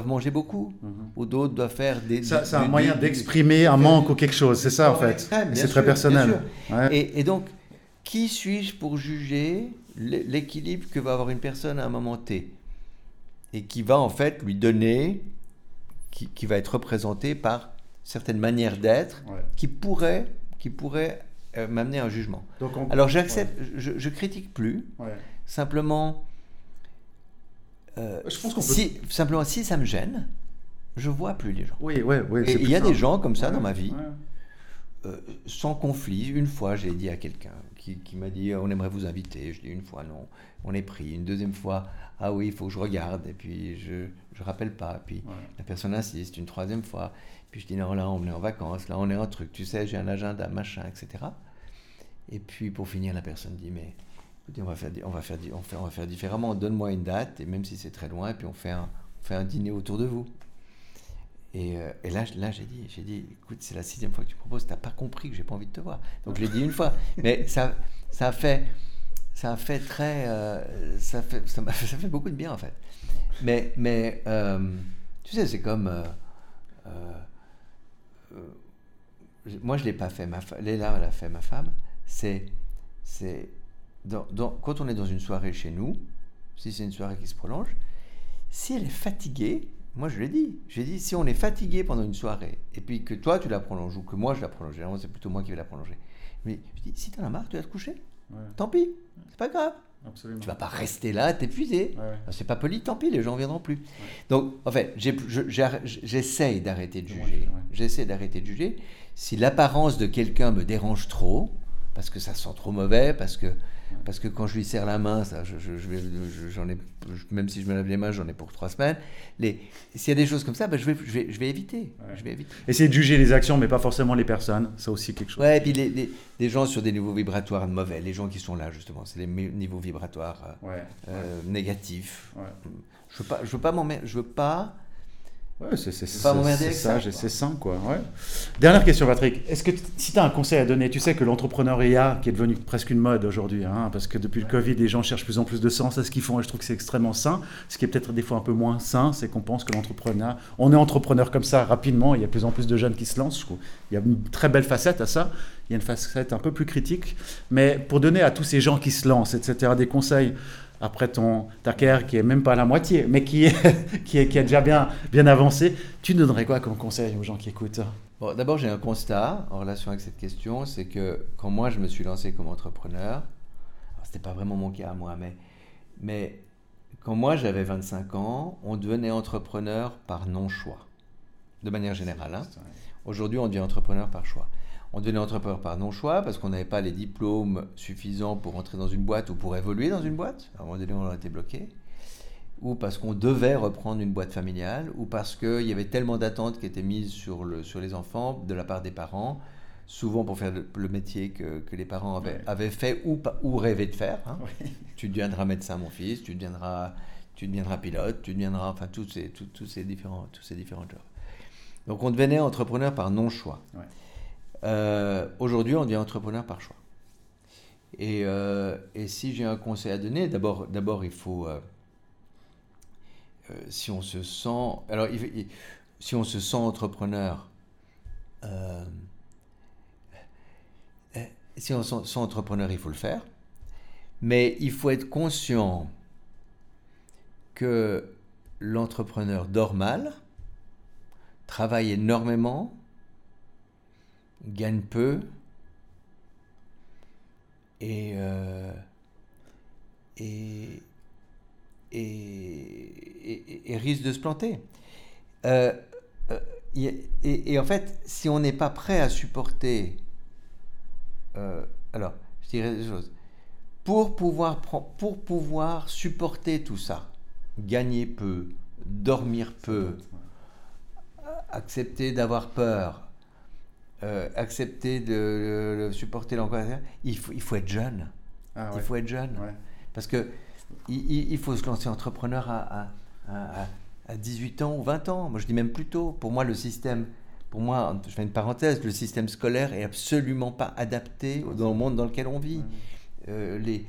manger beaucoup ou d'autres doivent faire des... C'est un moyen d'exprimer un manque ou quelque chose, c'est ça en fait. C'est très personnel. Ouais. Et donc, qui suis-je pour juger l'équilibre que va avoir une personne à un moment T et qui va en fait lui donner, qui va être représenté par certaines manières d'être qui pourraient m'amener à un jugement. Alors j'accepte, je critique plus, simplement, je pense qu'on peut... si ça me gêne, je vois plus les gens. Et il y a des gens comme ça dans ma vie, sans conflit. Une fois j'ai dit à quelqu'un qui m'a dit on aimerait vous inviter, je dis une fois non, on est pris, une deuxième fois ah oui il faut que je regarde et puis je rappelle pas, puis la personne insiste, une troisième fois. Puis je dis, non, là, on est en vacances, là, on est en truc, tu sais, j'ai un agenda, machin, etc. Et puis, pour finir, la personne dit, mais, écoutez, on va faire différemment, donne-moi une date, et même si c'est très loin, et puis on fait un dîner autour de vous. Et là j'ai dit, écoute, c'est la 6e fois que tu proposes, t'as pas compris que j'ai pas envie de te voir. Donc, je l'ai dit une fois, mais ça fait beaucoup de bien, en fait. Mais tu sais, c'est comme... moi je l'ai pas fait, Léla l'a fait, ma femme. C'est quand on est dans une soirée chez nous, si c'est une soirée qui se prolonge, si elle est fatiguée, moi je l'ai dit. J'ai dit si on est fatigué pendant une soirée et puis que toi tu la prolonges ou que moi je la prolonge, alors c'est plutôt moi qui vais la prolonger. Mais je dis si t'en as marre, tu vas te coucher. Tant pis, c'est pas grave. Absolument. Tu vas pas rester là, t'épuiser. C'est pas poli, tant pis, les gens viendront plus. Donc, en fait, j'essaye d'arrêter de juger. J'essaie d'arrêter de juger. Si l'apparence de quelqu'un me dérange trop, parce que ça sent trop mauvais, parce que quand je lui serre la main, ça, même si je me lave les mains, j'en ai pour 3 semaines. S'il y a des choses comme ça, ben je vais éviter. Essayer de juger les actions, mais pas forcément les personnes. Ça aussi quelque chose. Ouais, et puis les gens sur des niveaux vibratoires mauvais, les gens qui sont là justement, c'est les niveaux vibratoires négatifs. Je veux pas m'emmerder. Ouais, c'est sage et c'est sain, quoi. Ouais. Dernière question, Patrick. Est-ce que si tu as un conseil à donner, tu sais que l'entrepreneuriat, qui est devenu presque une mode aujourd'hui, hein, parce que depuis le Covid, les gens cherchent de plus en plus de sens à ce qu'ils font, et je trouve que c'est extrêmement sain. Ce qui est peut-être des fois un peu moins sain, c'est qu'on pense que l'entrepreneuriat, on est entrepreneur comme ça rapidement, il y a de plus en plus de jeunes qui se lancent. Il y a une très belle facette à ça. Il y a une facette un peu plus critique. Mais pour donner à tous ces gens qui se lancent, etc., des conseils, après ta carrière qui n'est même pas à la moitié, mais qui est déjà bien avancée, tu donnerais quoi comme conseil aux gens qui écoutent ? Bon, d'abord, j'ai un constat en relation avec cette question, c'est que quand moi, je me suis lancé comme entrepreneur, ce n'était pas vraiment mon cas à moi, mais quand moi, j'avais 25 ans, on devenait entrepreneur par non-choix, de manière générale. Hein. Aujourd'hui, on devient entrepreneur par choix. On devenait entrepreneur par non-choix parce qu'on n'avait pas les diplômes suffisants pour entrer dans une boîte ou pour évoluer dans une boîte. À un moment donné, on aurait été bloqué. Ou parce qu'on devait reprendre une boîte familiale, ou parce qu'il y avait tellement d'attentes qui étaient mises sur les enfants de la part des parents, souvent pour faire le métier que les parents avaient fait ou rêvaient de faire. Hein. Oui. Tu deviendras médecin, mon fils, tu deviendras pilote, tu deviendras... Enfin, tous ces différents jobs. Donc, on devenait entrepreneur par non-choix. Ouais. Aujourd'hui, on devient entrepreneur par choix. Et si j'ai un conseil à donner, d'abord il faut, si on se sent, alors si on se sent entrepreneur, si on se sent entrepreneur, il faut le faire, mais il faut être conscient que l'entrepreneur dort mal, travaille énormément, gagne peu et et risque de se planter. Et en fait, si on n'est pas prêt à supporter... alors, je dirais des choses. Pour pouvoir supporter tout ça, gagner peu, dormir peu, accepter d'avoir peur, accepter de supporter l'angoisse, il faut être jeune. Ah, ouais. Il faut être jeune. Ouais. Parce que il faut se lancer entrepreneur à 18 ans ou 20 ans. Moi, je dis même plus tôt. Pour moi, je fais une parenthèse, le système scolaire est absolument pas adapté dans le monde dans lequel on vit. Les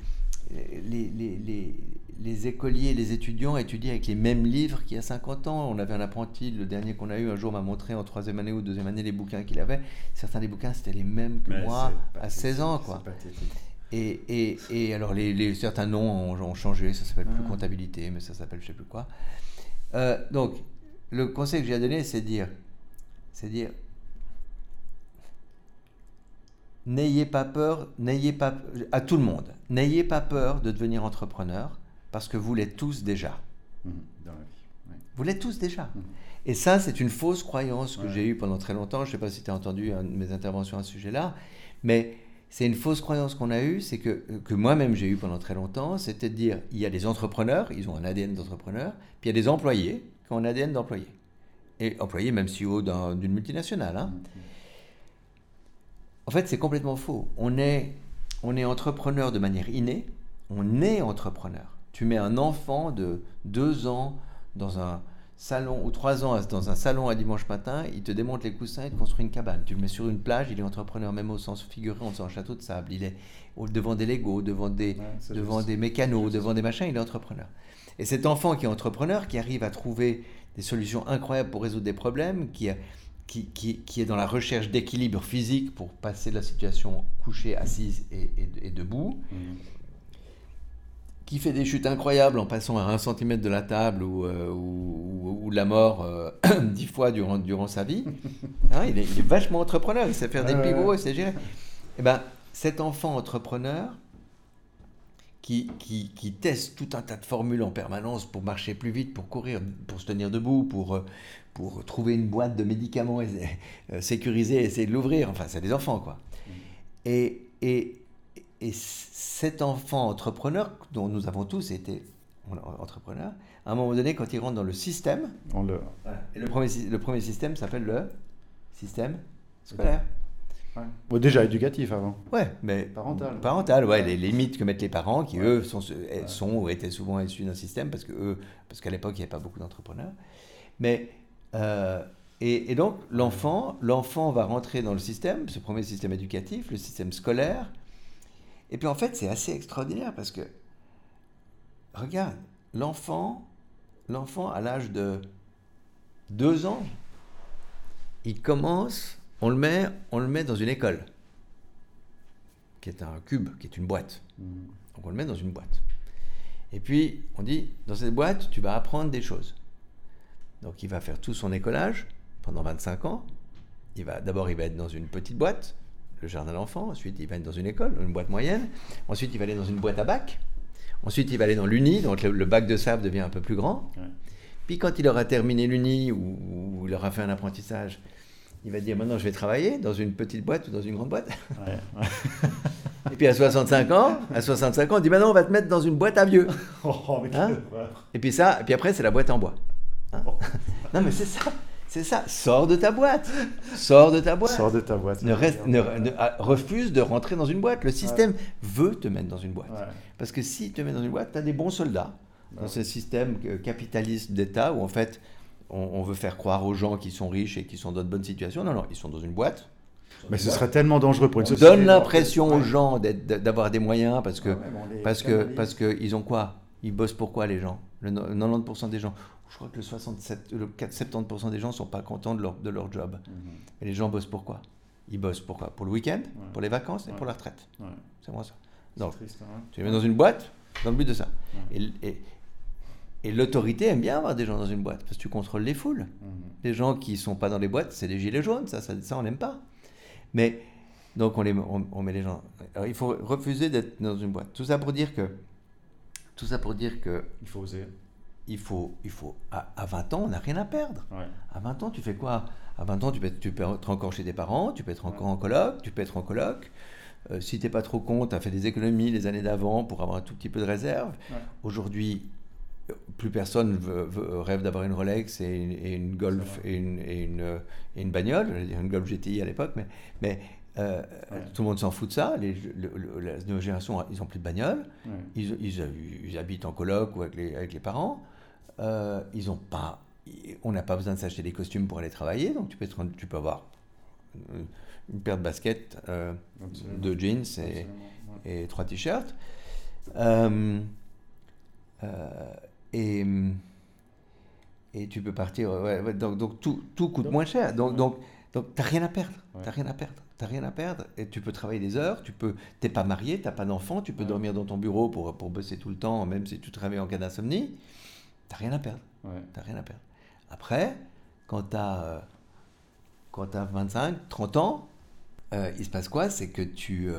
écoliers, les étudiants étudient avec les mêmes livres qu'il y a 50 ans. On avait un apprenti, le dernier qu'on a eu, un jour m'a montré en 3e année ou 2e année les bouquins qu'il avait. Certains des bouquins, c'était les mêmes que moi à 16 ans. Quoi. Et alors, certains noms ont changé, ça s'appelle plus comptabilité, mais ça s'appelle je sais plus quoi. Donc, le conseil que j'ai à donner, c'est dire n'ayez pas peur à tout le monde, n'ayez pas peur de devenir entrepreneur parce que vous l'êtes tous déjà. Dans la vie, ouais. Vous l'êtes tous déjà. Et ça, c'est une fausse croyance que j'ai eue pendant très longtemps. Je ne sais pas si tu as entendu mes interventions à ce sujet-là, mais c'est une fausse croyance qu'on a eue, c'est que moi-même j'ai eue pendant très longtemps, c'était de dire il y a des entrepreneurs, ils ont un ADN d'entrepreneur, puis il y a des employés qui ont un ADN d'employé. Et employé, même CEO d'une multinationale. En fait, c'est complètement faux. On est entrepreneur de manière innée. On est entrepreneur. Tu mets un enfant de 2 ans dans un salon, ou 3 ans dans un salon à dimanche matin, il te démonte les coussins, il te construit une cabane. Tu le mets sur une plage, il est entrepreneur, même au sens figuré, on sent un château de sable. Il est devant des Legos, devant des mécanos, devant des machins, il est entrepreneur. Et cet enfant qui est entrepreneur, qui arrive à trouver des solutions incroyables pour résoudre des problèmes, qui est dans la recherche d'équilibre physique pour passer de la situation couchée, assise et debout, qui fait des chutes incroyables en passant à 1 cm de la table ou de la mort 10 fois durant sa vie, hein, il est vachement entrepreneur, il sait faire des pivots, il sait gérer. Et ben, cet enfant entrepreneur qui teste tout un tas de formules en permanence pour marcher plus vite, pour courir, pour se tenir debout, pour trouver une boîte de médicaments sécurisée et essayer de l'ouvrir. Enfin, c'est des enfants, quoi. Et cet enfant entrepreneur, dont nous avons tous été entrepreneurs, à un moment donné, quand il rentre dans le système, voilà. Et le premier système s'appelle le système scolaire. Ouais. Bon, déjà éducatif avant. Ouais, mais parental, ouais, les limites que mettent les parents, qui eux sont ou étaient souvent issus d'un système, parce qu'à l'époque il n'y avait pas beaucoup d'entrepreneurs. Mais et donc l'enfant va rentrer dans le système, ce premier système éducatif, le système scolaire. Et puis en fait c'est assez extraordinaire parce que regarde, l'enfant à l'âge de 2 ans, il commence. On le met dans une école, qui est un cube, qui est une boîte. Donc on le met dans une boîte. Et puis on dit, dans cette boîte, tu vas apprendre des choses. Donc il va faire tout son écolage pendant 25 ans. D'abord, il va être dans une petite boîte, le jardin d'enfants. Ensuite, il va être dans une école, une boîte moyenne. Ensuite, il va aller dans une boîte à bac. Ensuite, il va aller dans l'uni, donc le bac de sable devient un peu plus grand. Ouais. Puis quand il aura terminé l'uni ou il aura fait un apprentissage, il va dire maintenant je vais travailler dans une petite boîte ou dans une grande boîte. Ouais. Et puis à 65 ans, on dit maintenant on va te mettre dans une boîte à vieux. Oh, mais hein? Et puis après c'est la boîte en bois. Hein? Oh. Non mais c'est ça. Sors de ta boîte. Refuse de rentrer dans une boîte. Le système veut te mettre dans une boîte. Ouais. Parce que si il te met dans une boîte, tu as des bons soldats dans ce système capitaliste d'État où en fait on veut faire croire aux gens qui sont riches et qui sont dans de bonnes situations. Non, ils sont dans une boîte. Mais ce serait tellement dangereux pour une société. On donne l'impression aux gens d'avoir des moyens parce qu'ils ont quoi ? Ils bossent pour quoi, les gens ? Le 90% des gens. Je crois que le 70% des gens ne sont pas contents de leur job. Et les gens bossent pour quoi ? Ils bossent pour quoi ? Pour le week-end, pour les vacances et pour la retraite. Ouais. C'est moi ça. Donc, triste, hein. Tu les mets dans une boîte dans le but de ça. Ouais. Et l'autorité aime bien avoir des gens dans une boîte, parce que tu contrôles les foules. Les gens qui ne sont pas dans les boîtes, c'est les gilets jaunes, ça on n'aime pas. Mais, donc on met les gens... Alors il faut refuser d'être dans une boîte. Tout ça pour dire que Tout ça pour dire que... Il faut oser. Il faut à 20 ans, on n'a rien à perdre. Ouais. À 20 ans, tu fais quoi ? À 20 ans, tu peux être encore chez tes parents, tu peux être encore en coloc, si t'es pas trop con, t'as fait des économies les années d'avant pour avoir un tout petit peu de réserve. Ouais. Aujourd'hui, plus personne rêve d'avoir une Rolex et une Golf et une bagnole. J'allais dire une Golf GTI à l'époque, mais tout le monde s'en fout de ça. La nouvelle génération, ils n'ont plus de bagnole. Ouais. Ils habitent en coloc ou avec les parents. On n'a pas besoin de s'acheter des costumes pour aller travailler. Donc tu peux avoir une paire de baskets, deux jeans et trois t-shirts. Et tu peux partir. Ouais, donc tout coûte moins cher. Donc t'as rien à perdre. Ouais. T'as rien à perdre. Et tu peux travailler des heures. T'es pas marié. T'as pas d'enfant. Tu peux dormir dans ton bureau pour bosser tout le temps, même si tu travailles en cas d'insomnie. T'as rien à perdre. Ouais. Après, quand t'as 25, 30 ans, il se passe quoi ? C'est que tu...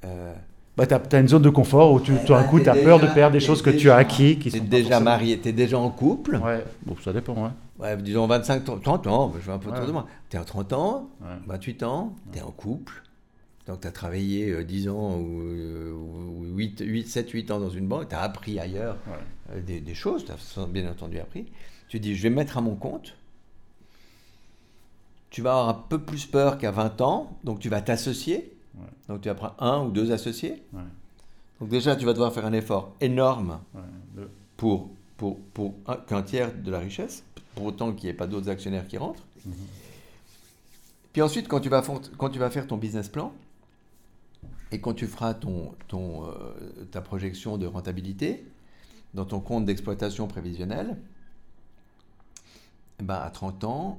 t'as une zone de confort où t'as peur de perdre des choses que tu as acquis. Qui t'es sont déjà marié, t'es déjà en couple. Ouais. Bon, ça dépend, ouais. Ouais, disons 25, 30 ans, je vais un peu autour de moi. T'es en 30 ans, 28 ans, t'es en couple. Donc t'as travaillé 10 ans ou 7-8 ans dans une banque, t'as appris ailleurs des choses, t'as bien entendu appris. Tu dis, je vais mettre à mon compte. Tu vas avoir un peu plus peur qu'à 20 ans, donc tu vas t'associer. Ouais. Donc tu vas prendre un ou deux associés. Ouais. Donc déjà, tu vas devoir faire un effort énorme pour qu'un tiers de la richesse, pour autant qu'il n'y ait pas d'autres actionnaires qui rentrent. Mm-hmm. Puis ensuite, quand tu vas faire ton business plan et quand tu feras ta projection de rentabilité dans ton compte d'exploitation prévisionnelle, à 30 ans...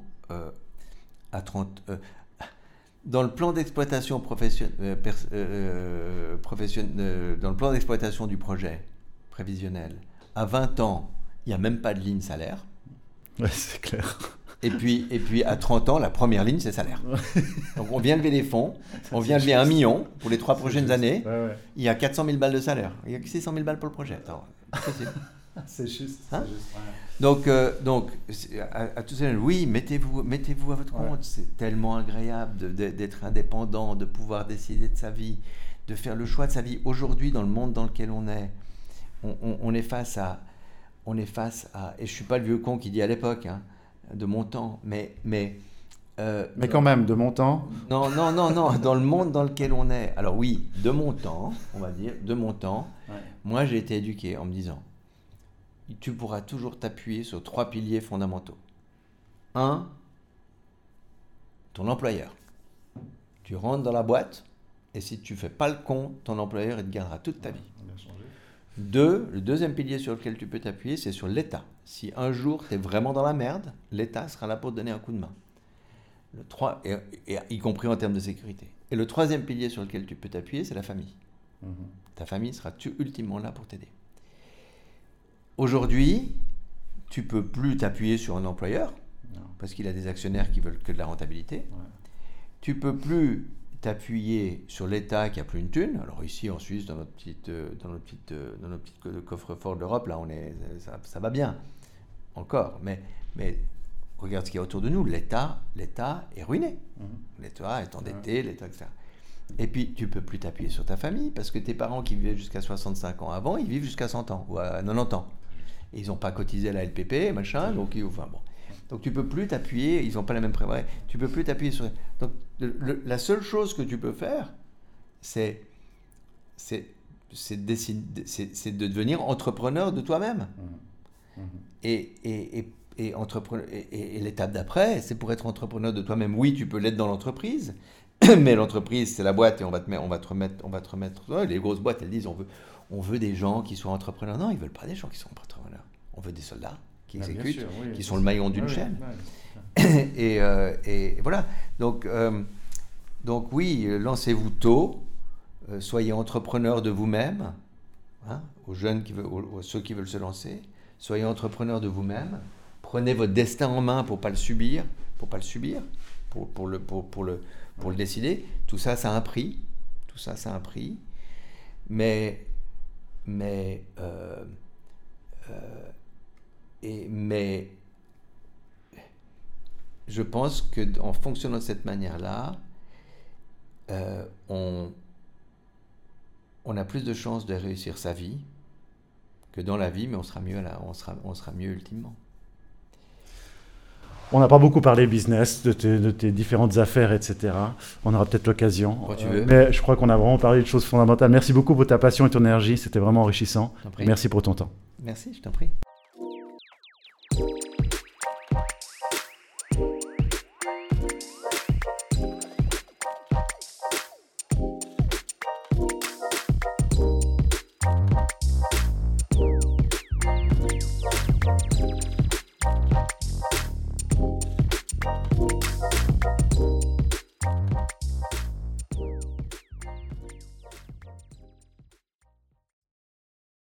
dans le plan d'exploitation dans le plan d'exploitation du projet prévisionnel, à 20 ans, il n'y a même pas de ligne salaire. Ouais, c'est clair. Et puis à 30 ans, la première ligne, c'est salaire. Ouais. Donc on vient lever des fonds, on vient lever 1 million pour les 3 prochaines années. Ouais. Il y a 400 000 balles de salaire. Il n'y a que 600 000 balles pour le projet. Attends, c'est juste. Hein? C'est juste. Ouais. Donc à tous ces gens, oui, mettez-vous à votre compte. C'est tellement agréable d'être indépendant, de pouvoir décider de sa vie, de faire le choix de sa vie. Aujourd'hui, dans le monde dans lequel on est, on est face à. Et je suis pas le vieux con qui dit à l'époque, hein, de mon temps, mais quand même de mon temps. Non. Dans le monde dans lequel on est. Alors oui, de mon temps, on va dire de mon temps. Ouais. Moi, j'ai été éduqué en me disant, tu pourras toujours t'appuyer sur 3 piliers fondamentaux. 1, ton employeur. Tu rentres dans la boîte et si tu ne fais pas le con, ton employeur il te gardera toute ta vie. 2, le deuxième pilier sur lequel tu peux t'appuyer, c'est sur l'État. Si un jour tu es vraiment dans la merde, l'État sera là pour te donner un coup de main. Le 3, et y compris en termes de sécurité. Et le troisième pilier sur lequel tu peux t'appuyer, c'est la famille. Mmh. Ta famille sera ultimement là pour t'aider. Aujourd'hui, tu ne peux plus t'appuyer sur un employeur parce qu'il a des actionnaires qui veulent que de la rentabilité. Ouais. Tu ne peux plus t'appuyer sur l'État qui n'a plus une thune. Alors ici, en Suisse, dans notre petit coffre-fort de l'Europe, là, ça va bien encore. Mais regarde ce qu'il y a autour de nous. L'État est ruiné. Mmh. L'État est endetté, l'État, etc. Et puis, tu ne peux plus t'appuyer sur ta famille parce que tes parents qui vivaient jusqu'à 65 ans avant, ils vivent jusqu'à 100 ans ou à 90 ans. Ils n'ont pas cotisé à la LPP, machin, donc tu peux plus t'appuyer, ils n'ont pas la même prévoyance, tu peux plus t'appuyer sur... Donc la seule chose que tu peux faire, c'est de devenir entrepreneur de toi-même. Mmh. Mmh. Et l'étape d'après, c'est pour être entrepreneur de toi-même. Oui, tu peux l'être dans l'entreprise, mais l'entreprise, c'est la boîte et on va te remettre... Les grosses boîtes, elles disent, on veut des gens qui soient entrepreneurs. Non, ils ne veulent pas des gens qui sont entrepreneurs. On veut des soldats qui exécutent, sûr, oui, qui sont le maillon d'une chaîne. Oui. Et voilà. Donc oui, lancez-vous tôt. Soyez entrepreneurs de vous-même. Hein, aux jeunes, ceux qui veulent se lancer. Soyez entrepreneurs de vous-même. Prenez votre destin en main pour ne pas le subir. Pour le décider. Tout ça a un prix. Mais mais je pense qu'en fonctionnant de cette manière-là, on a plus de chances de réussir sa vie que dans la vie, mais on sera mieux, on sera mieux ultimement. On n'a pas beaucoup parlé business, de tes différentes affaires, etc. On aura peut-être l'occasion. Quand tu veux. Mais je crois qu'on a vraiment parlé de choses fondamentales. Merci beaucoup pour ta passion et ton énergie. C'était vraiment enrichissant. Merci pour ton temps. Merci, je t'en prie.